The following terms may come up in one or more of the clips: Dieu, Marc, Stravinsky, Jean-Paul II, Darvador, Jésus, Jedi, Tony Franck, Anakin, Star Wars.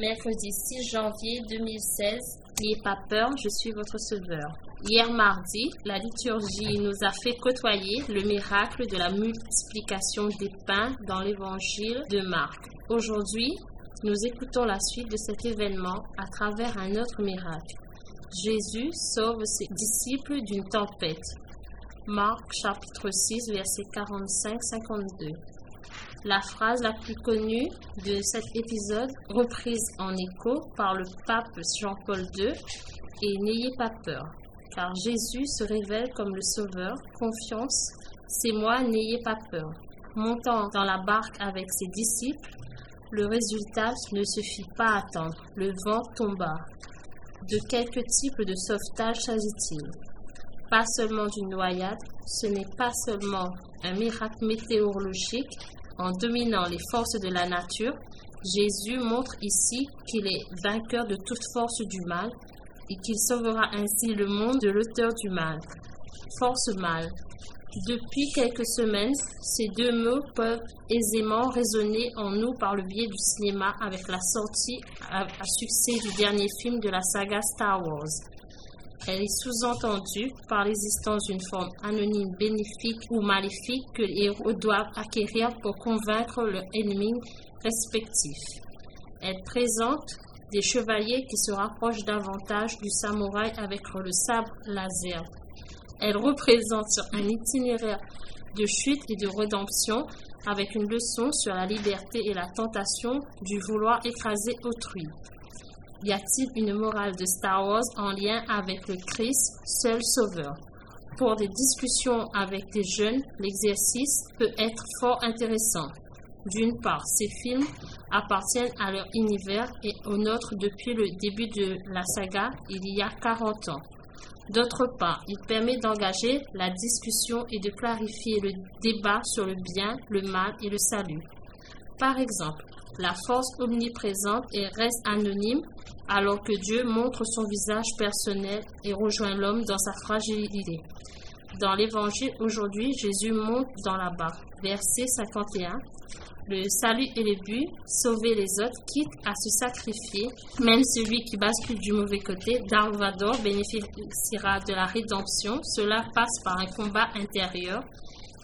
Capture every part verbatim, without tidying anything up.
Mercredi six janvier deux mille seize, n'ayez pas peur, je suis votre sauveur. Hier mardi, la liturgie nous a fait côtoyer le miracle de la multiplication des pains dans l'évangile de Marc. Aujourd'hui, nous écoutons la suite de cet événement à travers un autre miracle. Jésus sauve ses disciples d'une tempête. Marc chapitre six, versets quarante-cinq à cinquante-deux. La phrase la plus connue de cet épisode, reprise en écho par le pape Jean-Paul deux, est « N'ayez pas peur », car Jésus se révèle comme le sauveur. Confiance, c'est moi, n'ayez pas peur. Montant dans la barque avec ses disciples, le résultat ne se fit pas attendre. Le vent tomba. De quel type de sauvetage s'agit-il ? Pas seulement d'une noyade, ce n'est pas seulement un miracle météorologique. En dominant les forces de la nature, Jésus montre ici qu'il est vainqueur de toute force du mal et qu'il sauvera ainsi le monde de l'auteur du mal. Force mal. Depuis quelques semaines, ces deux mots peuvent aisément résonner en nous par le biais du cinéma avec la sortie à succès du dernier film de la saga Star Wars. Elle est sous-entendue par l'existence d'une forme anonyme bénéfique ou maléfique que les héros doivent acquérir pour convaincre leur ennemi respectif. Elle présente des chevaliers qui se rapprochent davantage du samouraï avec le sabre laser. Elle représente un itinéraire de chute et de rédemption avec une leçon sur la liberté et la tentation du vouloir écraser autrui. Y a-t-il une morale de Star Wars en lien avec le Christ, seul sauveur ? Pour des discussions avec des jeunes, l'exercice peut être fort intéressant. D'une part, ces films appartiennent à leur univers et au nôtre depuis le début de la saga, il y a quarante ans. D'autre part, il permet d'engager la discussion et de clarifier le débat sur le bien, le mal et le salut. Par exemple, la force omniprésente et reste anonyme, alors que Dieu montre son visage personnel et rejoint l'homme dans sa fragilité. Dans l'Évangile aujourd'hui, Jésus monte dans la barque. Verset cinquante et un. Le salut est le but, sauver les autres, quitte à se sacrifier. Même celui qui bascule du mauvais côté, Darvador, bénéficiera de la rédemption. Cela passe par un combat intérieur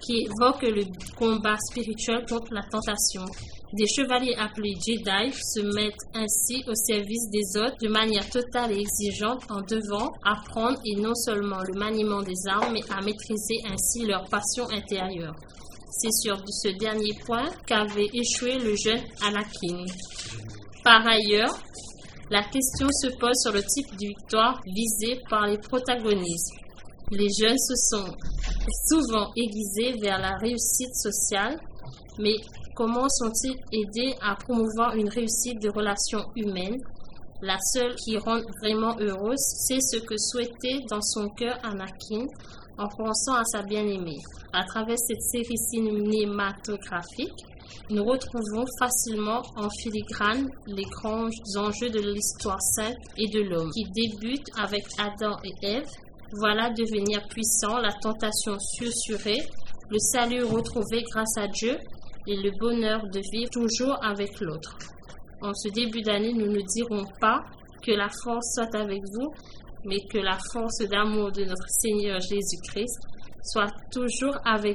qui évoque le combat spirituel contre la tentation. Des chevaliers appelés Jedi se mettent ainsi au service des autres de manière totale et exigeante en devant apprendre et non seulement le maniement des armes, mais à maîtriser ainsi leur passion intérieure. C'est sur ce dernier point qu'avait échoué le jeune Anakin. Par ailleurs, la question se pose sur le type de victoire visée par les protagonistes. Les jeunes se sont souvent aiguisés vers la réussite sociale, mais comment sont-ils aidés à promouvoir une réussite de relations humaines ? La seule qui rend vraiment heureuse, c'est ce que souhaitait dans son cœur Anakin en pensant à sa bien-aimée. À travers cette série cinématographique, nous retrouvons facilement en filigrane les grands enjeux de l'histoire sainte et de l'homme, qui débute avec Adam et Ève. Voilà devenir puissant, la tentation susurrée, le salut retrouvé grâce à Dieu, et le bonheur de vivre toujours avec l'autre. En ce début d'année, nous ne dirons pas que la force soit avec vous, mais que la force d'amour de notre Seigneur Jésus-Christ soit toujours avec vous.